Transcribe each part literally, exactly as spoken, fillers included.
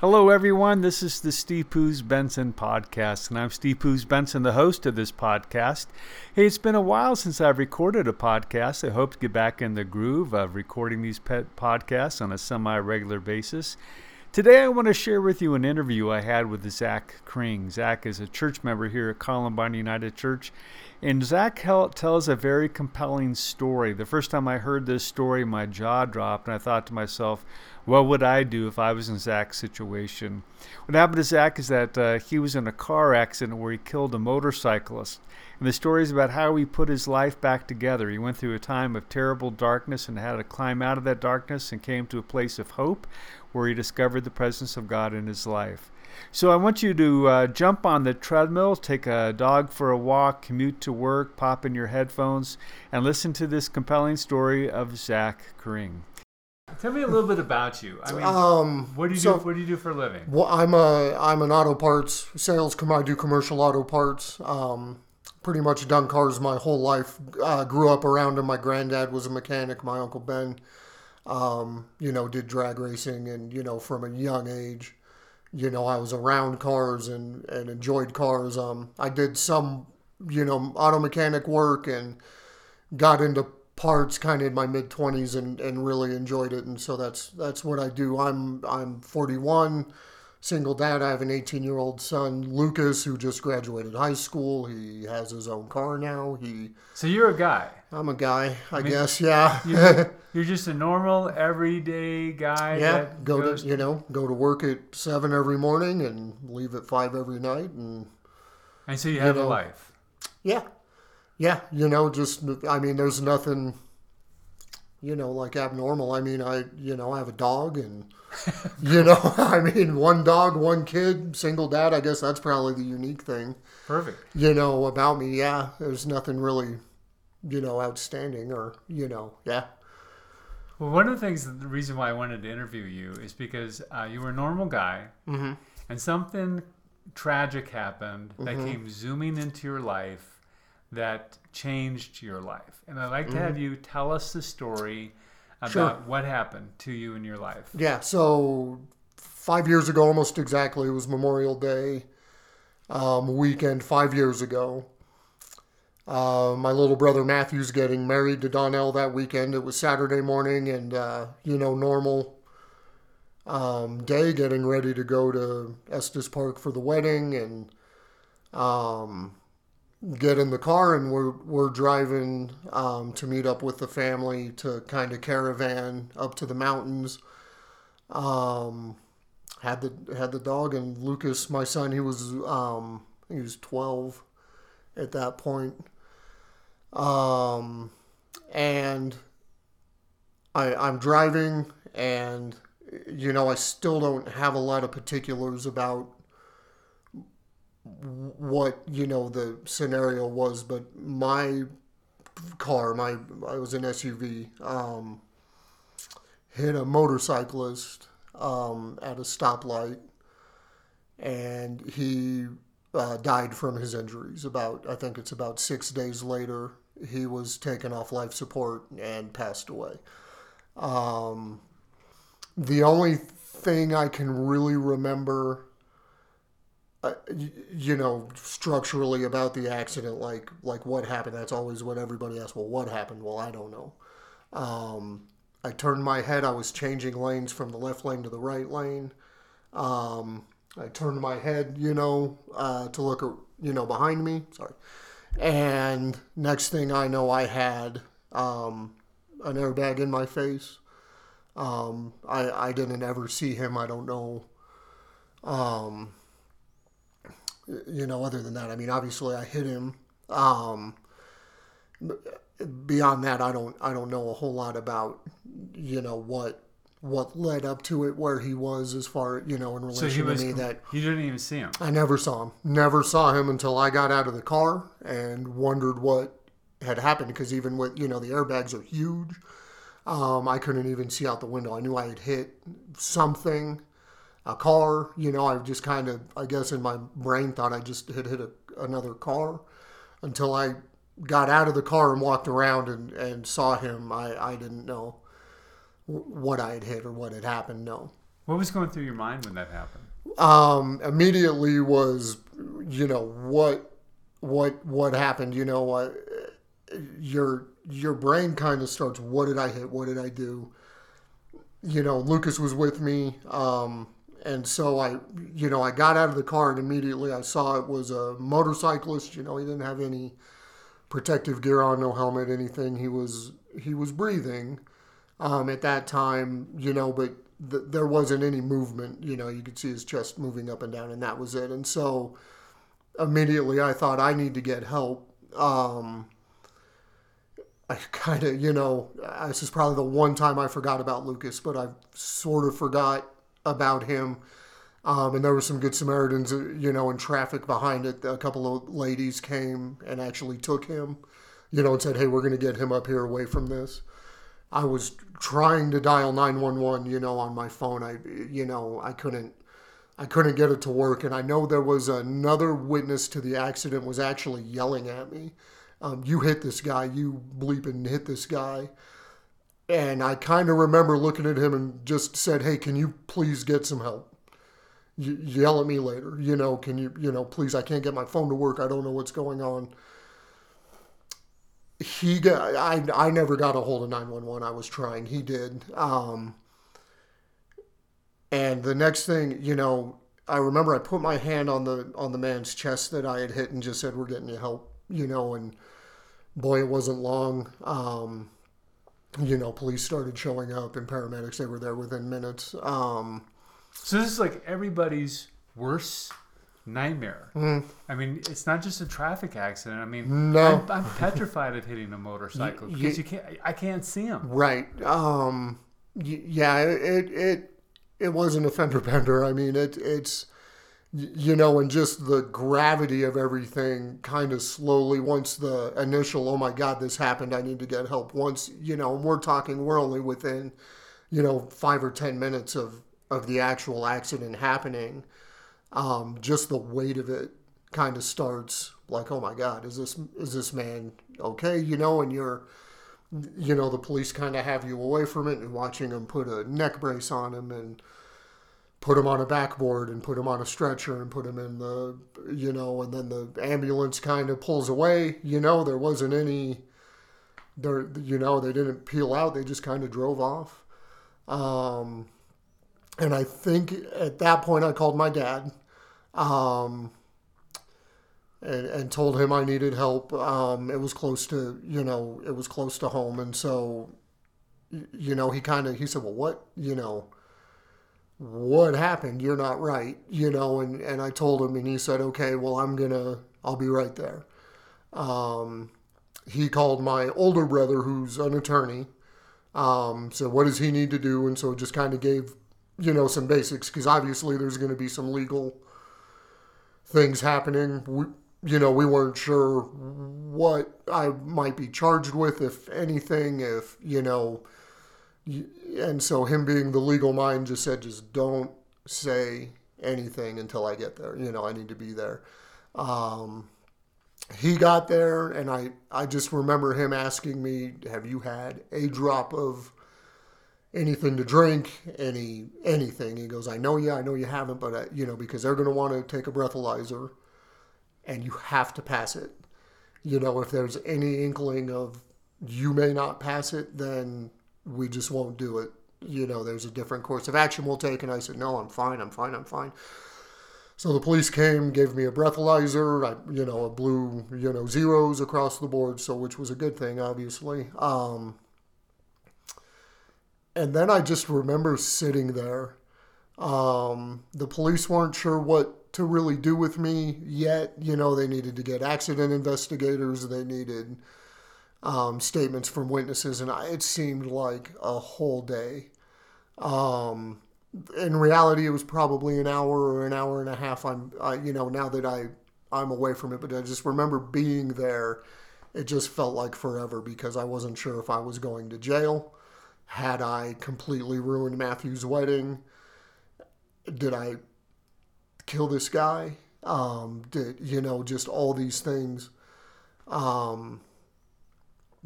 Hello everyone, this is the Steve Poos Benson podcast, and I'm Steve Poos Benson, the host of this podcast. Hey, it's been a while since I've recorded a podcast. I hope to get back in the groove of recording these pet podcasts on a semi-regular basis. Today I want to share with you an interview I had with Zach Kring. Zach is a church member here at Columbine United Church, and Zach tells a very compelling story. The first time I heard this story, my jaw dropped, and I thought to myself, what would I do if I was in Zach's situation? What happened to Zach is that uh, he was in a car accident where he killed a motorcyclist. And the story is about how he put his life back together. He went through a time of terrible darkness and had to climb out of that darkness and came to a place of hope where he discovered the presence of God in his life. So I want you to uh, jump on the treadmill, take a dog for a walk, commute to work, pop in your headphones, and listen to this compelling story of Zach Kring. Tell me a little bit about you. I mean, um, what do you so, do? What do you do for a living? Well, I'm a I'm an auto parts sales. Com- I do commercial auto parts. Um, pretty much done cars my whole life. Uh, grew up around them. My granddad was a mechanic. My uncle Ben, um, you know, did drag racing, and you know, from a young age, you know, I was around cars and, and enjoyed cars. Um, I did some, you know, auto mechanic work and got into parts kind of in my mid twenties and, and really enjoyed it. And so that's, that's what I do. I'm, I'm forty-one, single dad. I have an eighteen year old son, Lucas, who just graduated high school. He has his own car now. He, so you're a guy. I'm a guy, I, I mean, guess. Yeah. You're, you're just a normal everyday guy. Yeah. That go goes to, you know, go to work at seven every morning and leave at five every night. And, and so you, you have know, a life. Yeah. Yeah, you know, just, I mean, there's nothing, you know, like abnormal. I mean, I, you know, I have a dog and, you know, I mean, one dog, one kid, single dad. I guess that's probably the unique thing. Perfect. You know, about me, yeah, there's nothing really, you know, outstanding or, you know, yeah. Well, one of the things, the reason why I wanted to interview you is because uh, you were a normal guy, mm-hmm. and something tragic happened that mm-hmm. came zooming into your life. That changed your life. And I'd like to have you tell us the story about sure. what happened to you in your life. Yeah, so five years ago, almost exactly, it was Memorial Day um, weekend five years ago. Uh, my little brother Matthew's getting married to Donnell that weekend. It was Saturday morning and, uh, you know, normal um, day, getting ready to go to Estes Park for the wedding and... Um, get in the car and we're we're driving um, to meet up with the family to kind of caravan up to the mountains. Um, had the had the dog and Lucas, my son. He was um, he was twelve at that point. Um, and I I'm driving, and you know I still don't have a lot of particulars about what, you know, the scenario was, but my car, my, I was an S U V, um, hit a motorcyclist, um, at a stoplight, and he, uh, died from his injuries. About, I think it's about six days later, he was taken off life support and passed away. Um, the only thing I can really remember you know, structurally about the accident, like like what happened. That's always what everybody asks, well, what happened? Well, I don't know. Um, I turned my head. I was changing lanes from the left lane to the right lane. Um, I turned my head, you know, uh, to look, at, you know, behind me. Sorry. And next thing I know, I had um, an airbag in my face. Um, I, I didn't ever see him. I don't know. Um... You know, other than that, I mean, obviously I hit him. Um, beyond that, I don't, I don't know a whole lot about, you know, what, what led up to it, where he was as far, you know, in relation so he was, to me that you didn't even see him. I never saw him, never saw him until I got out of the car and wondered what had happened. Because even with, you know, the airbags are huge. Um, I couldn't even see out the window. I knew I had hit something. A car, you know, I just kind of, I guess in my brain thought I just had hit a, another car until I got out of the car and walked around and, and saw him. I, I didn't know what I had hit or what had happened, no. What was going through your mind when that happened? Um, immediately was, you know, what, what, what happened? You know, uh, your your brain kind of starts. What did I hit? What did I do? You know, Lucas was with me, um, and so I, you know, I got out of the car and immediately I saw it was a motorcyclist. You know, he didn't have any protective gear on, no helmet, anything. He was he was breathing um, at that time. You know, but. The, there wasn't any movement, you know, you could see his chest moving up and down, and that was it. And so immediately I thought, I need to get help. Um, I kind of, you know, this is probably the one time I forgot about Lucas, but I sort of forgot about him. Um, and there were some Good Samaritans, you know, in traffic behind it. A couple of ladies came and actually took him, you know, and said, hey, we're going to get him up here away from this. I was trying to dial nine one one, you know, on my phone. I, you know, I couldn't, I couldn't get it to work. And I know there was another witness to the accident was actually yelling at me. Um, you hit this guy, you bleep and hit this guy. And I kind of remember looking at him and just said, hey, can you please get some help? You yell at me later, you know, can you, you know, please, I can't get my phone to work. I don't know what's going on. He got, I, I never got a hold of nine one one. I was trying. He did. Um, and the next thing, you know, I remember I put my hand on the on the man's chest that I had hit and just said, we're getting you help, you know, and boy, it wasn't long. Um, you know, police started showing up and paramedics, they were there within minutes. Um, so this is like everybody's worst nightmare. Mm. I mean, it's not just a traffic accident. I mean, no. I'm, I'm petrified of hitting a motorcycle because you, you, you can't. I can't see him. Right. Um. Yeah. It. It. It was an offender bender. I mean, it. It's. You know, and just the gravity of everything, kind of slowly. Once the initial, oh my God, this happened. I need to get help. Once you know, we're talking. We're only within, you know, five or ten minutes of of the actual accident happening. Um, just the weight of it kind of starts like, oh my God, is this, is this man okay? You know, and you're, you know, the police kind of have you away from it and watching him put a neck brace on him and put him on a backboard and put him on a stretcher and put him in the, you know, and then the ambulance kind of pulls away, you know, there wasn't any there, you know, they didn't peel out. They just kind of drove off. Um, And I think at that point I called my dad um, and, and told him I needed help. Um, it was close to, you know, it was close to home. And so, you know, he kind of, he said, well, what, you know, what happened? You're not right, you know, and, and I told him and he said, okay, well, I'm going to, I'll be right there. Um, he called my older brother, who's an attorney. Um, so what does he need to do? And so just kind of gave you know, some basics, because obviously there's going to be some legal things happening. We, you know, we weren't sure what I might be charged with, if anything, if, you know, and so him being the legal mind just said, just don't say anything until I get there. You know, I need to be there. Um, he got there, and I, I just remember him asking me, have you had a drop of anything to drink, any, anything. He goes, I know you, I know you haven't, but, I, you know, because they're going to want to take a breathalyzer and you have to pass it. You know, if there's any inkling of you may not pass it, then we just won't do it. You know, there's a different course of action we'll take. And I said, no, I'm fine. I'm fine. I'm fine. So the police came, gave me a breathalyzer. I, you know, I blew, you know, zeros across the board. So, which was a good thing, obviously. Um, And then I just remember sitting there. Um, the police weren't sure what to really do with me yet. You know, they needed to get accident investigators. They needed um, statements from witnesses. And I, it seemed like a whole day. Um, in reality, it was probably an hour or an hour and a half. I'm, I, you know, now that I, I'm away from it. But I just remember being there. It just felt like forever because I wasn't sure if I was going to jail. Had I completely ruined Matthew's wedding? Did I kill this guy? Um, did, you know, just all these things. Um,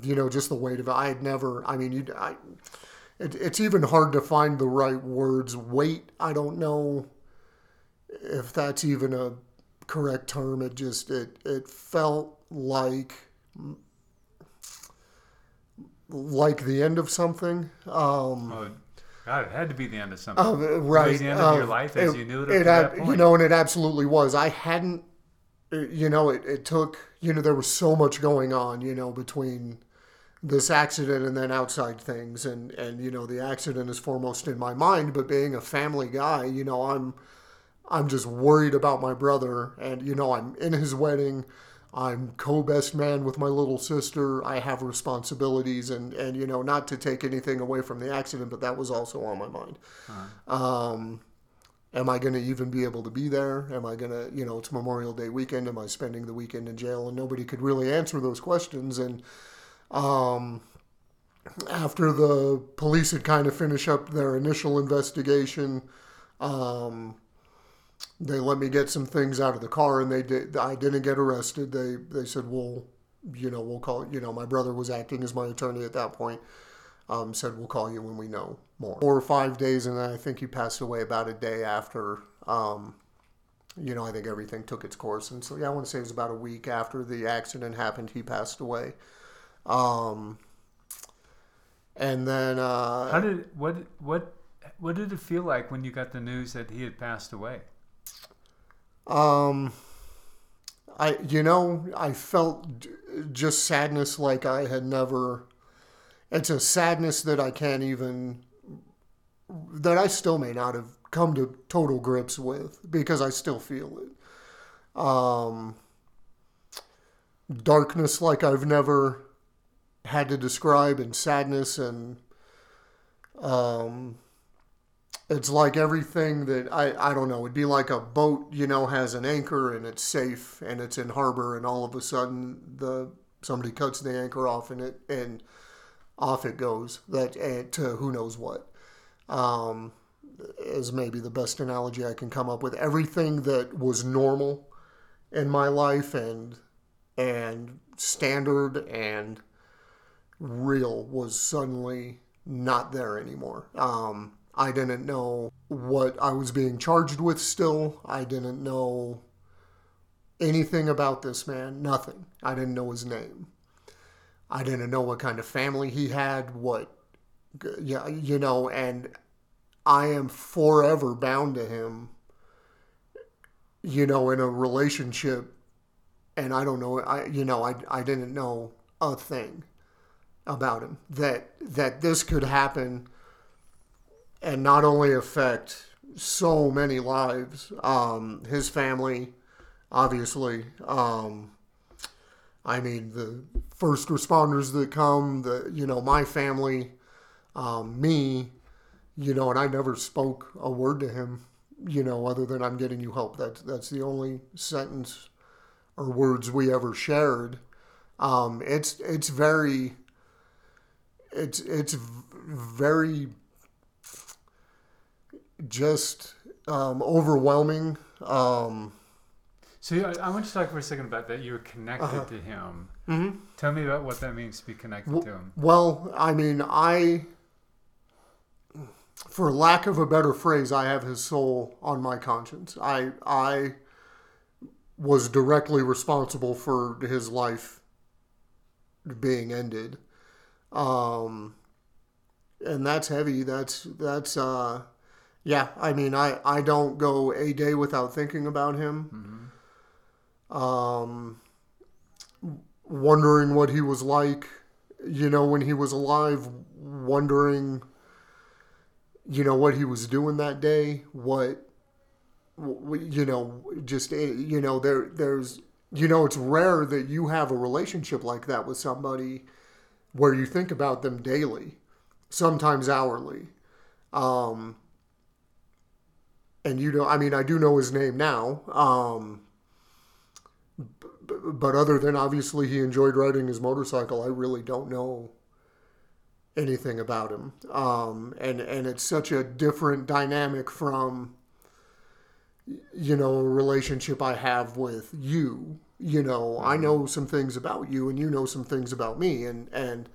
you know, just the weight of it. I had never, I mean, you'd, I, it, it's even hard to find the right words. Weight, I don't know if that's even a correct term. It just, it, it felt like, like the end of something. Um, oh, God, it had to be the end of something. Uh, right. It was the end of uh, your life as it, you knew it up it, to that point. You know, and it absolutely was. I hadn't, you know, it, it took, you know, there was so much going on, you know, between this accident and then outside things. And, and, you know, the accident is foremost in my mind, but being a family guy, you know, I'm, I'm just worried about my brother, and, you know, I'm in his wedding. I'm co-best man with my little sister. I have responsibilities, and, and, you know, not to take anything away from the accident, but that was also on my mind. Huh. Um, am I going to even be able to be there? Am I going to, you know, it's Memorial Day weekend. Am I spending the weekend in jail? And nobody could really answer those questions. And um, after the police had kind of finished up their initial investigation, um, they let me get some things out of the car, and they did. I didn't get arrested. They they said, well, you know, we'll call. You know, my brother was acting as my attorney at that point. Um, said we'll call you when we know more. Four or five days, and then I think he passed away about a day after. Um, you know, I think everything took its course, and so yeah, I want to say it was about a week after the accident happened. He passed away. Um, and then uh, how did what what what did it feel like when you got the news that he had passed away? Um, I, you know, I felt just sadness like I had never, it's a sadness that I can't even, that I still may not have come to total grips with, because I still feel it. Um, darkness like I've never had to describe, and sadness, and, um, it's like everything that, I, I don't know, it'd be like a boat, you know, has an anchor and it's safe and it's in harbor, and all of a sudden the somebody cuts the anchor off and it and off it goes that and to who knows what. Um, is maybe the best analogy I can come up with. Everything that was normal in my life and and standard and real was suddenly not there anymore. Um I didn't know what I was being charged with still. I didn't know anything about this man, nothing. I didn't know his name. I didn't know what kind of family he had, what, yeah, you know, and I am forever bound to him, you know, in a relationship. And I don't know, I you know, I, I didn't know a thing about him, that that this could happen and not only affect so many lives, um, his family, obviously. Um, I mean, the first responders that come, the you know, my family, um, me, you know, and I never spoke a word to him, you know, other than I'm getting you help. That's, that's the only sentence or words we ever shared. Um, it's, it's very, it's, it's very, just um, overwhelming. Um, so yeah, I want you to talk for a second about that. You were connected uh, to him. Mm-hmm. Tell me about what that means to be connected well, to him. Well, I mean, I, for lack of a better phrase, I have his soul on my conscience. I I was directly responsible for his life being ended. Um, and that's heavy. That's, that's, uh, Yeah, I mean, I, I don't go a day without thinking about him, mm-hmm. um, wondering what he was like, you know, when he was alive, wondering, you know, what he was doing that day, what, you know, just, you know, there there's, you know, it's rare that you have a relationship like that with somebody where you think about them daily, sometimes hourly. Um And you know, I mean, I do know his name now, um, b- but other than obviously he enjoyed riding his motorcycle, I really don't know anything about him. Um, and, and it's such a different dynamic from, you know, a relationship I have with you. You know, I know some things about you and you know some things about me. And, and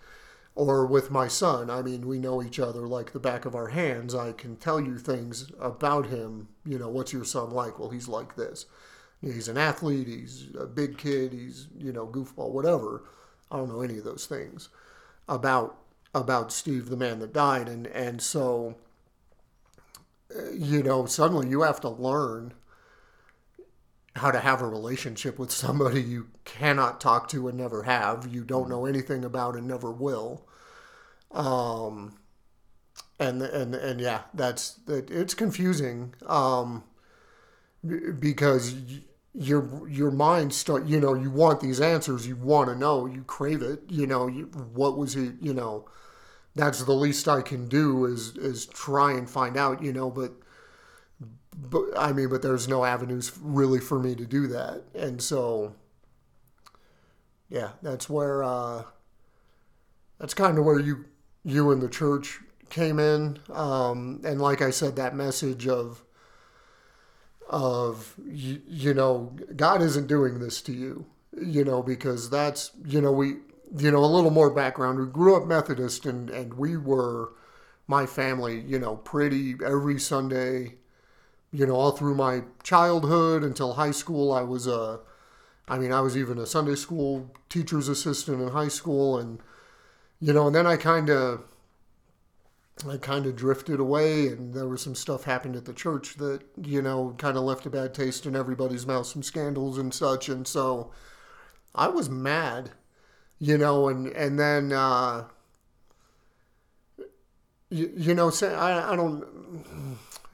Or with my son, I mean, we know each other like the back of our hands. I can tell you things about him. You know, what's your son like? Well, he's like this. He's an athlete. He's a big kid. He's, you know, goofball, whatever. I don't know any of those things about about Steve, the man that died. And, and so, you know, suddenly you have to learn how to have a relationship with somebody you cannot talk to and never have, you don't know anything about and never will. Um, and, and, and yeah, that's, it's confusing. Um, because your, your mind start, you know, you want these answers, you want to know, you crave it, you know, you, what was he, you know, that's the least I can do is, is try and find out, you know, but But I mean, but there's no avenues really for me to do that. And so, yeah, that's where, uh, that's kind of where you, you and the church came in. Um, and like I said, that message of, of, you, you know, God isn't doing this to you, you know, because that's, you know, we, you know, a little more background. We grew up Methodist and, and we were, my family, you know, pretty every Sunday, you know, all through my childhood until high school. I was a, I mean, I was even a Sunday school teacher's assistant in high school. And, you know, and then I kind of, I kind of drifted away, and there was some stuff happened at the church that, you know, kind of left a bad taste in everybody's mouth, some scandals and such. And so I was mad, you know, and, and then, uh, you, you know, say, I, I don't,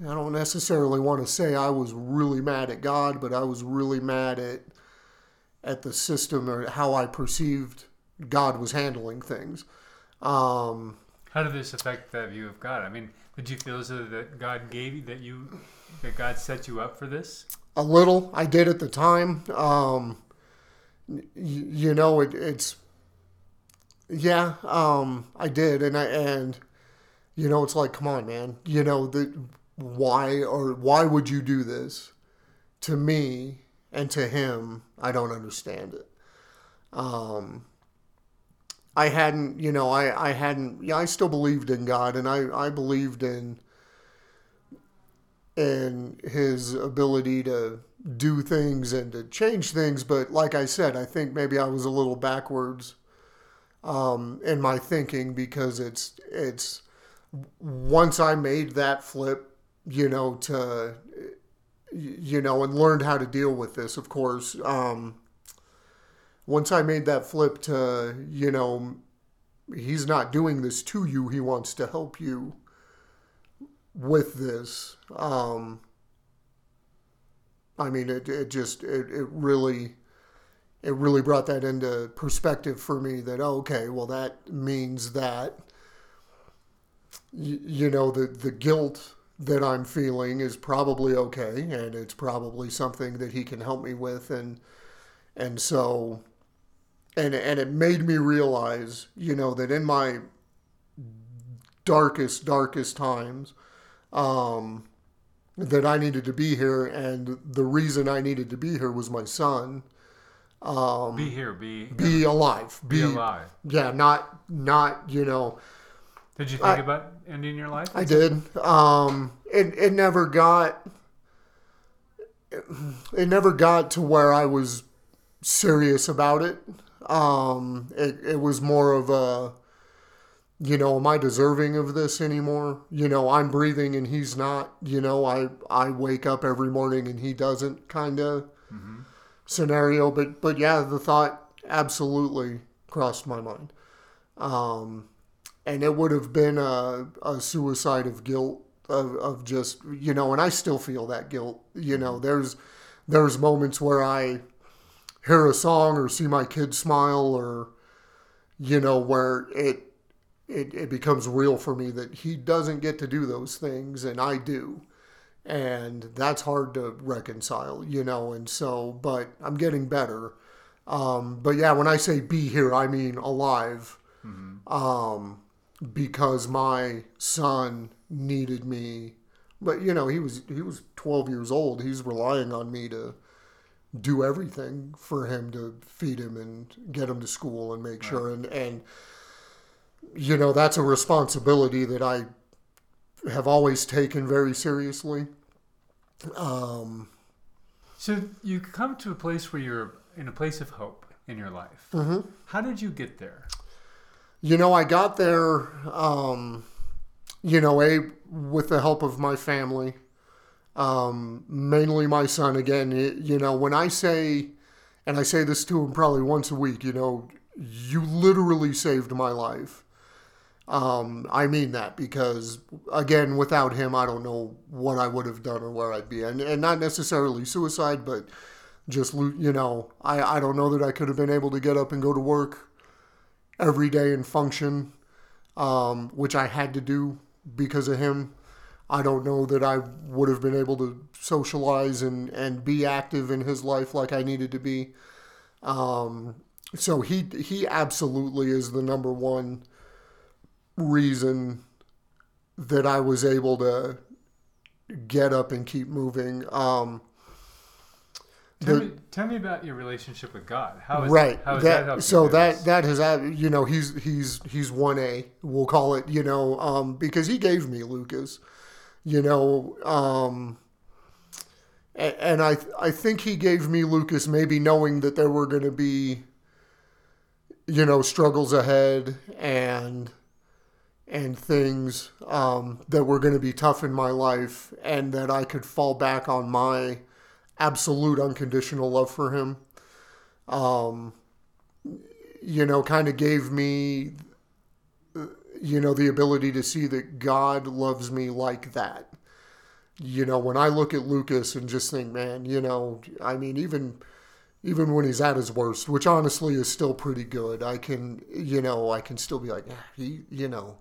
I don't necessarily want to say I was really mad at God, but I was really mad at at the system or how I perceived God was handling things. Um, how did this affect that view of God? I mean, did you feel as though that God gave you, that you, that God set you up for this? A little. I did at the time. Um, you, you know, it, it's, yeah, um, I did. And I, and, you know, it's like, come on, man, you know, the, why or why would you do this to me and to him? I don't understand it. Um, I hadn't, you know, I, I hadn't, yeah, I still believed in God, and I, I believed in, in his ability to do things and to change things. But like I said, I think maybe I was a little backwards, um, in my thinking, because it's, it's, once I made that flip, you know, to, you know, and learned how to deal with this, of course. Um, once I made that flip to, you know, he's not doing this to you. He wants to help you with this. Um, I mean, it, it just, it, it really, it really brought that into perspective for me that, oh, okay, well, that means that, you, you know, the, the guilt that I'm feeling is probably okay, and it's probably something that he can help me with. And, and so, and, and it made me realize, you know, that in my darkest, darkest times, um, that I needed to be here. And the reason I needed to be here was my son. Um, be here, be, be alive, be, be alive. Yeah. Not, not, you know, Did you think I, about ending your life? I did. Um, it it never got it, it never got to where I was serious about it. Um, it it was more of a, you know, am I deserving of this anymore? You know, I'm breathing and he's not. You know, I I wake up every morning and he doesn't, kind of mm-hmm. scenario. But but yeah, the thought absolutely crossed my mind. Um. And it would have been a, a suicide of guilt, of, of just, you know, and I still feel that guilt. You know, there's there's moments where I hear a song or see my kid smile, or, you know, where it it, it becomes real for me that he doesn't get to do those things and I do. And that's hard to reconcile, you know, and so, but I'm getting better. Um, but yeah, when I say be here, I mean alive. Mm-hmm. Um, because my son needed me, but you know, he was, he was twelve years old. He's relying on me to do everything for him, to feed him and get him to school and make right. sure. And, and you know, that's a responsibility that I have always taken very seriously. Um, so you come to a place where you're in a place of hope in your life. Mm-hmm. How did you get there? You know, I got there, um, you know, a, with the help of my family, um, mainly my son. Again, it, you know, when I say, and I say this to him probably once a week, you know, you literally saved my life. Um, I mean that because, again, without him, I don't know what I would have done or where I'd be. And, and not necessarily suicide, but just, you know, I, I don't know that I could have been able to get up and go to work every day and function, um, which I had to do because of him. I don't know that I would have been able to socialize and, and be active in his life like I needed to be. Um, so he he absolutely is the number one reason that I was able to get up and keep moving. Um, tell, the, me, tell me about your relationship with God. How is right? That, how is that, that so that that has you know he's he's he's one A. We'll call it you know um, because he gave me Lucas, you know, um, and, and I I think he gave me Lucas maybe knowing that there were going to be you know struggles ahead and. and things um, that were going to be tough in my life, and that I could fall back on my absolute unconditional love for him. Um, you know, kind of gave me, you know, the ability to see that God loves me like that. You know, when I look at Lucas and just think, man, you know, I mean, even, even when he's at his worst, which honestly is still pretty good, I can, you know, I can still be like, ah, he, you know,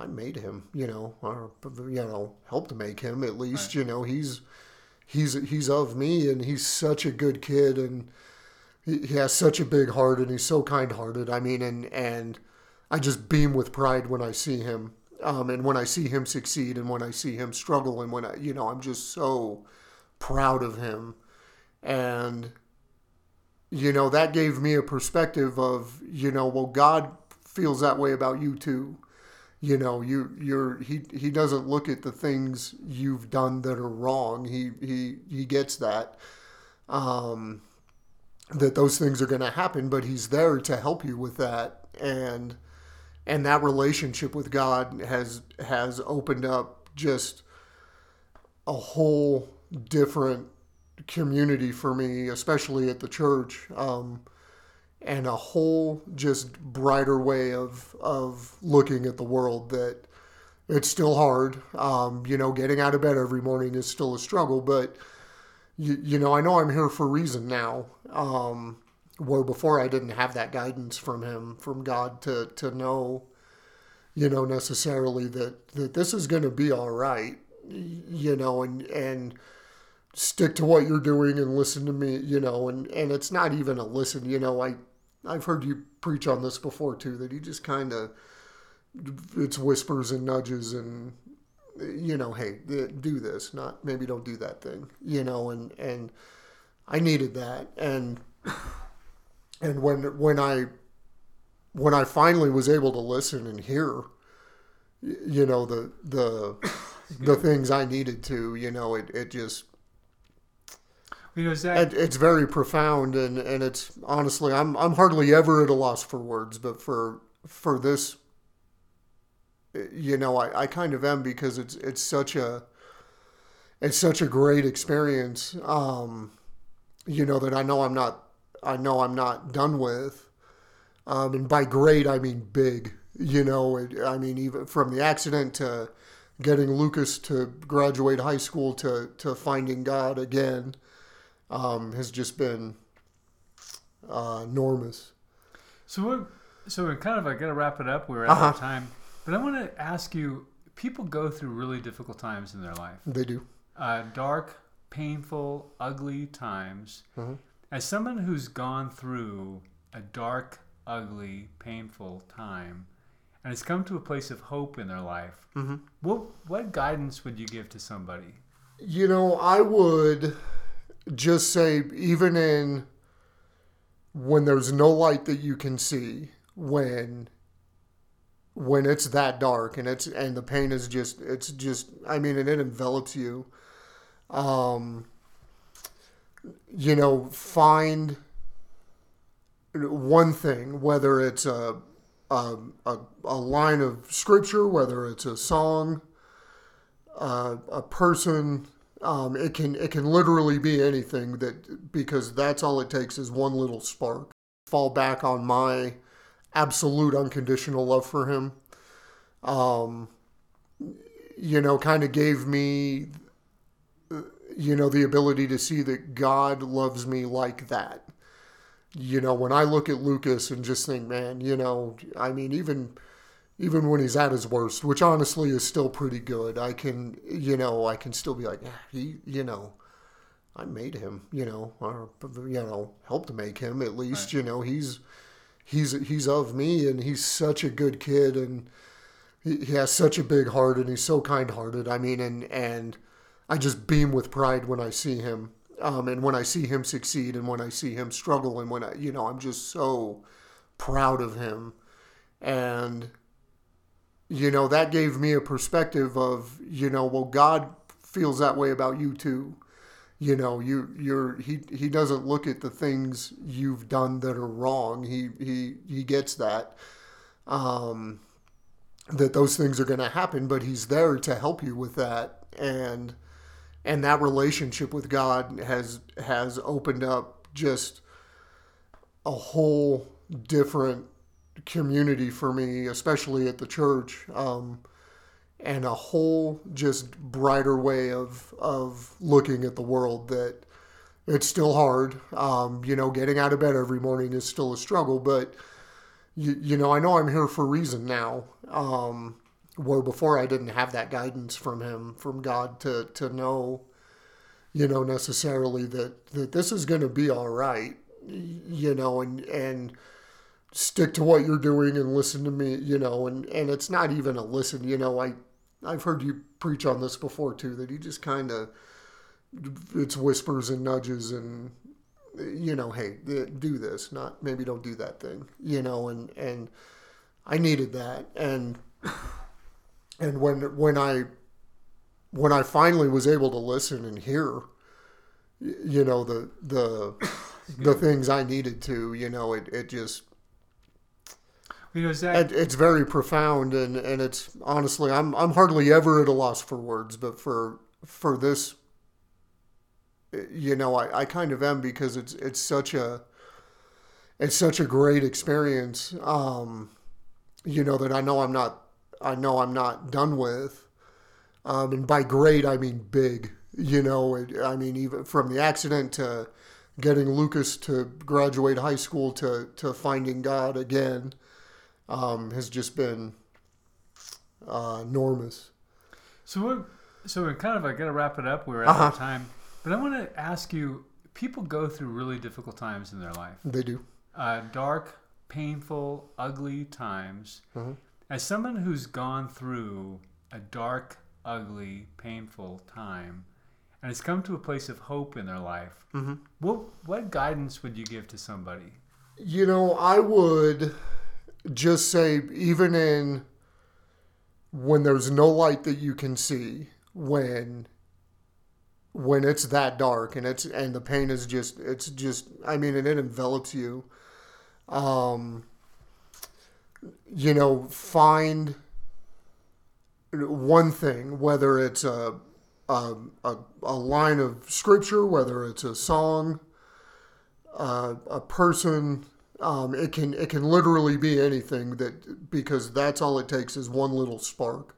I made him, you know, or, you know, helped make him at least, right. you know, he's, he's, he's of me, and he's such a good kid, and he, he has such a big heart, and he's so kind-hearted. I mean, and, and I just beam with pride when I see him, um, and when I see him succeed, and when I see him struggle, and when I, you know, I'm just so proud of him. And, you know, that gave me a perspective of, you know, well, God feels that way about you too. You know, you, you're, he, he doesn't look at the things you've done that are wrong. He, he, he gets that, um, that those things are going to happen, but he's there to help you with that. And, and that relationship with God has, has opened up just a whole different community for me, especially at the church, um, and a whole just brighter way of, of looking at the world. That it's still hard. Um, you know, getting out of bed every morning is still a struggle, but you, you know, I know I'm here for a reason now. Um, where before I didn't have that guidance from him, from God, to, to know, you know, necessarily that, that this is going to be all right, you know, and, and, stick to what you're doing and listen to me, you know, and, and it's not even a listen, you know, I, I've heard you preach on this before too, that he just kind of, it's whispers and nudges and, you know, hey, do this, not, maybe don't do that thing, you know, and, and I needed that. And, and when, when I, when I finally was able to listen and hear, you know, the, the, the things I needed to, you know, it, it just, You know, Zach, it's very profound, and, and it's honestly, I'm I'm hardly ever at a loss for words, but for for this, you know, I, I kind of am, because it's it's such a it's such a great experience, um, you know, that I know I'm not I know I'm not done with, um, and by great I mean big, you know, it, I mean even from the accident to getting Lucas to graduate high school to to finding God again. Um, has just been uh, enormous. So we're, so we're kind of I got to wrap it up. We're out uh-huh. of time, but I want to ask you: people go through really difficult times in their life. They do. Uh, dark, painful, ugly times. Uh-huh. As someone who's gone through a dark, ugly, painful time, and has come to a place of hope in their life, mm-hmm. what what guidance would you give to somebody? You know, I would. Just say, even in when there's no light that you can see, when when it's that dark, and it's and the pain is just it's just I mean, and it envelops you. Um, you know, find one thing, whether it's a a a, a line of scripture, whether it's a song, uh, a person. Um, it can it can literally be anything, that because that's all it takes is one little spark. Fall back on my absolute unconditional love for him. Um, you know, kind of gave me, you know, the ability to see that God loves me like that. You know, when I look at Lucas and just think, man, you know, I mean, even even when he's at his worst, which honestly is still pretty good, I can, you know, I can still be like, yeah, he, you know, I made him, you know, or, you know, helped to make him at least, right. You know, he's, he's, he's of me, and he's such a good kid, and he, he has such a big heart, and he's so kind-hearted. I mean, and, and I just beam with pride when I see him, um, and when I see him succeed, and when I see him struggle, and when I, you know, I'm just so proud of him. And, you know, that gave me a perspective of, you know, well, God feels that way about you too. You know, you, you're, he, he doesn't look at the things you've done that are wrong. He, he, he gets that, um, that those things are going to happen, but he's there to help you with that. And, and that relationship with God has, has opened up just a whole different community for me, especially at the church, um, and a whole just brighter way of of looking at the world. That it's still hard, um, you know, getting out of bed every morning is still a struggle, but you, you know, I know I'm here for a reason now, um, where before I didn't have that guidance from him, from God, to to know, you know, necessarily that, that this is going to be all right, you know, and and stick to what you're doing and listen to me, you know, and, and it's not even a listen, you know, I, I've heard you preach on this before too, that he just kind of, it's whispers and nudges and, you know, hey, do this, not, maybe don't do that thing, you know, and, and I needed that. And, and when, when I, when I finally was able to listen and hear, you know, the, the, the things I needed to, you know, it, it just, you know, Zach, it's very profound, and, and it's honestly, I'm I'm hardly ever at a loss for words, but for for this, you know, I, I kind of am, because it's it's such a it's such a great experience, um, you know, that I know I'm not I know I'm not done with, um, and by great I mean big, you know, it, I mean even from the accident to getting Lucas to graduate high school to to finding God again. Um, has just been uh, enormous. So we're, so we're kind of, I got to wrap it up. We're out uh-huh. of time. But I want to ask you, people go through really difficult times in their life. They do. Uh, dark, painful, ugly times. Mm-hmm. As someone who's gone through a dark, ugly, painful time and has come to a place of hope in their life, mm-hmm. what, what guidance would you give to somebody? You know, I would... just say, even in when there's no light that you can see, when when it's that dark, and it's and the pain is just it's just I mean, and it envelops you. Um, you know, find one thing, whether it's a a a, a line of scripture, whether it's a song, uh, a person. Um, it can it can literally be anything, that because that's all it takes is one little spark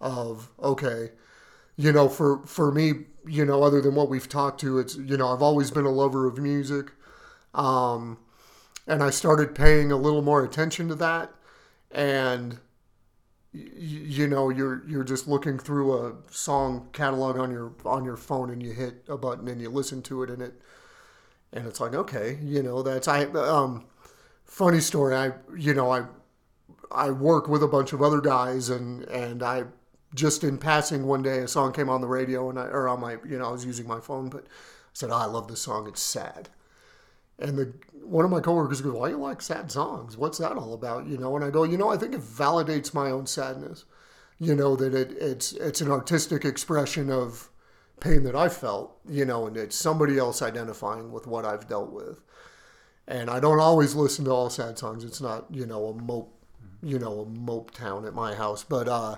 of, okay, you know, for, for me, you know, other than what we've talked to, it's, you know, I've always been a lover of music. Um, and I started paying a little more attention to that. And, y- you know, you're you're just looking through a song catalog on your on your phone, and you hit a button and you listen to it, and it and it's like, okay, you know, that's I um. Funny story, I, you know, I, I work with a bunch of other guys, and, and I just in passing one day, a song came on the radio, and I, or on my, you know, I was using my phone, but I said, oh, I love this song. It's sad. And the one of my coworkers goes, "Why do you like sad songs? What's that all about?" You know, and I go, you know, I think it validates my own sadness. You know, that it it's it's an artistic expression of pain that I felt, you know, and it's somebody else identifying with what I've dealt with. And I don't always listen to all sad songs. It's not, you know, a mope, you know, a mope town at my house. But, uh,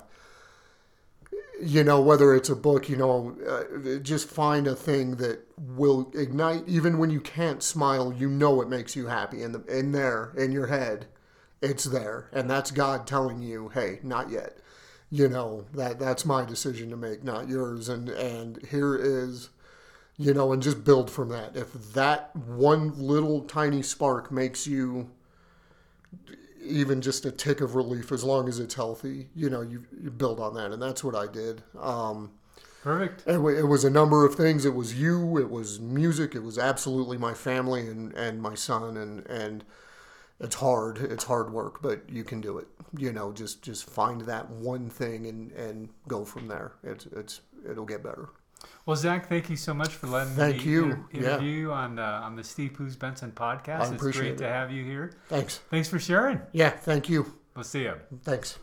you know, whether it's a book, you know, uh, just find a thing that will ignite. Even when you can't smile, you know it makes you happy. In the, in there, in your head, it's there. And that's God telling you, hey, not yet. You know, that that's my decision to make, not yours. And, and here is, you know, and just build from that. If that one little tiny spark makes you even just a tick of relief, as long as it's healthy, you know, you, you build on that. And that's what I did. Um, Perfect. It, it was a number of things. It was you, it was music, it was absolutely my family and, and my son. And, and it's hard. It's hard work, but you can do it. You know, just, just find that one thing and, and go from there. It's it's it'll get better. Well, Zach, thank you so much for letting thank me you. interview yeah. on the on the Steve Poos Benson podcast. I it's great it. to have you here. Thanks. Thanks for sharing. Yeah, thank you. We'll see you. Thanks.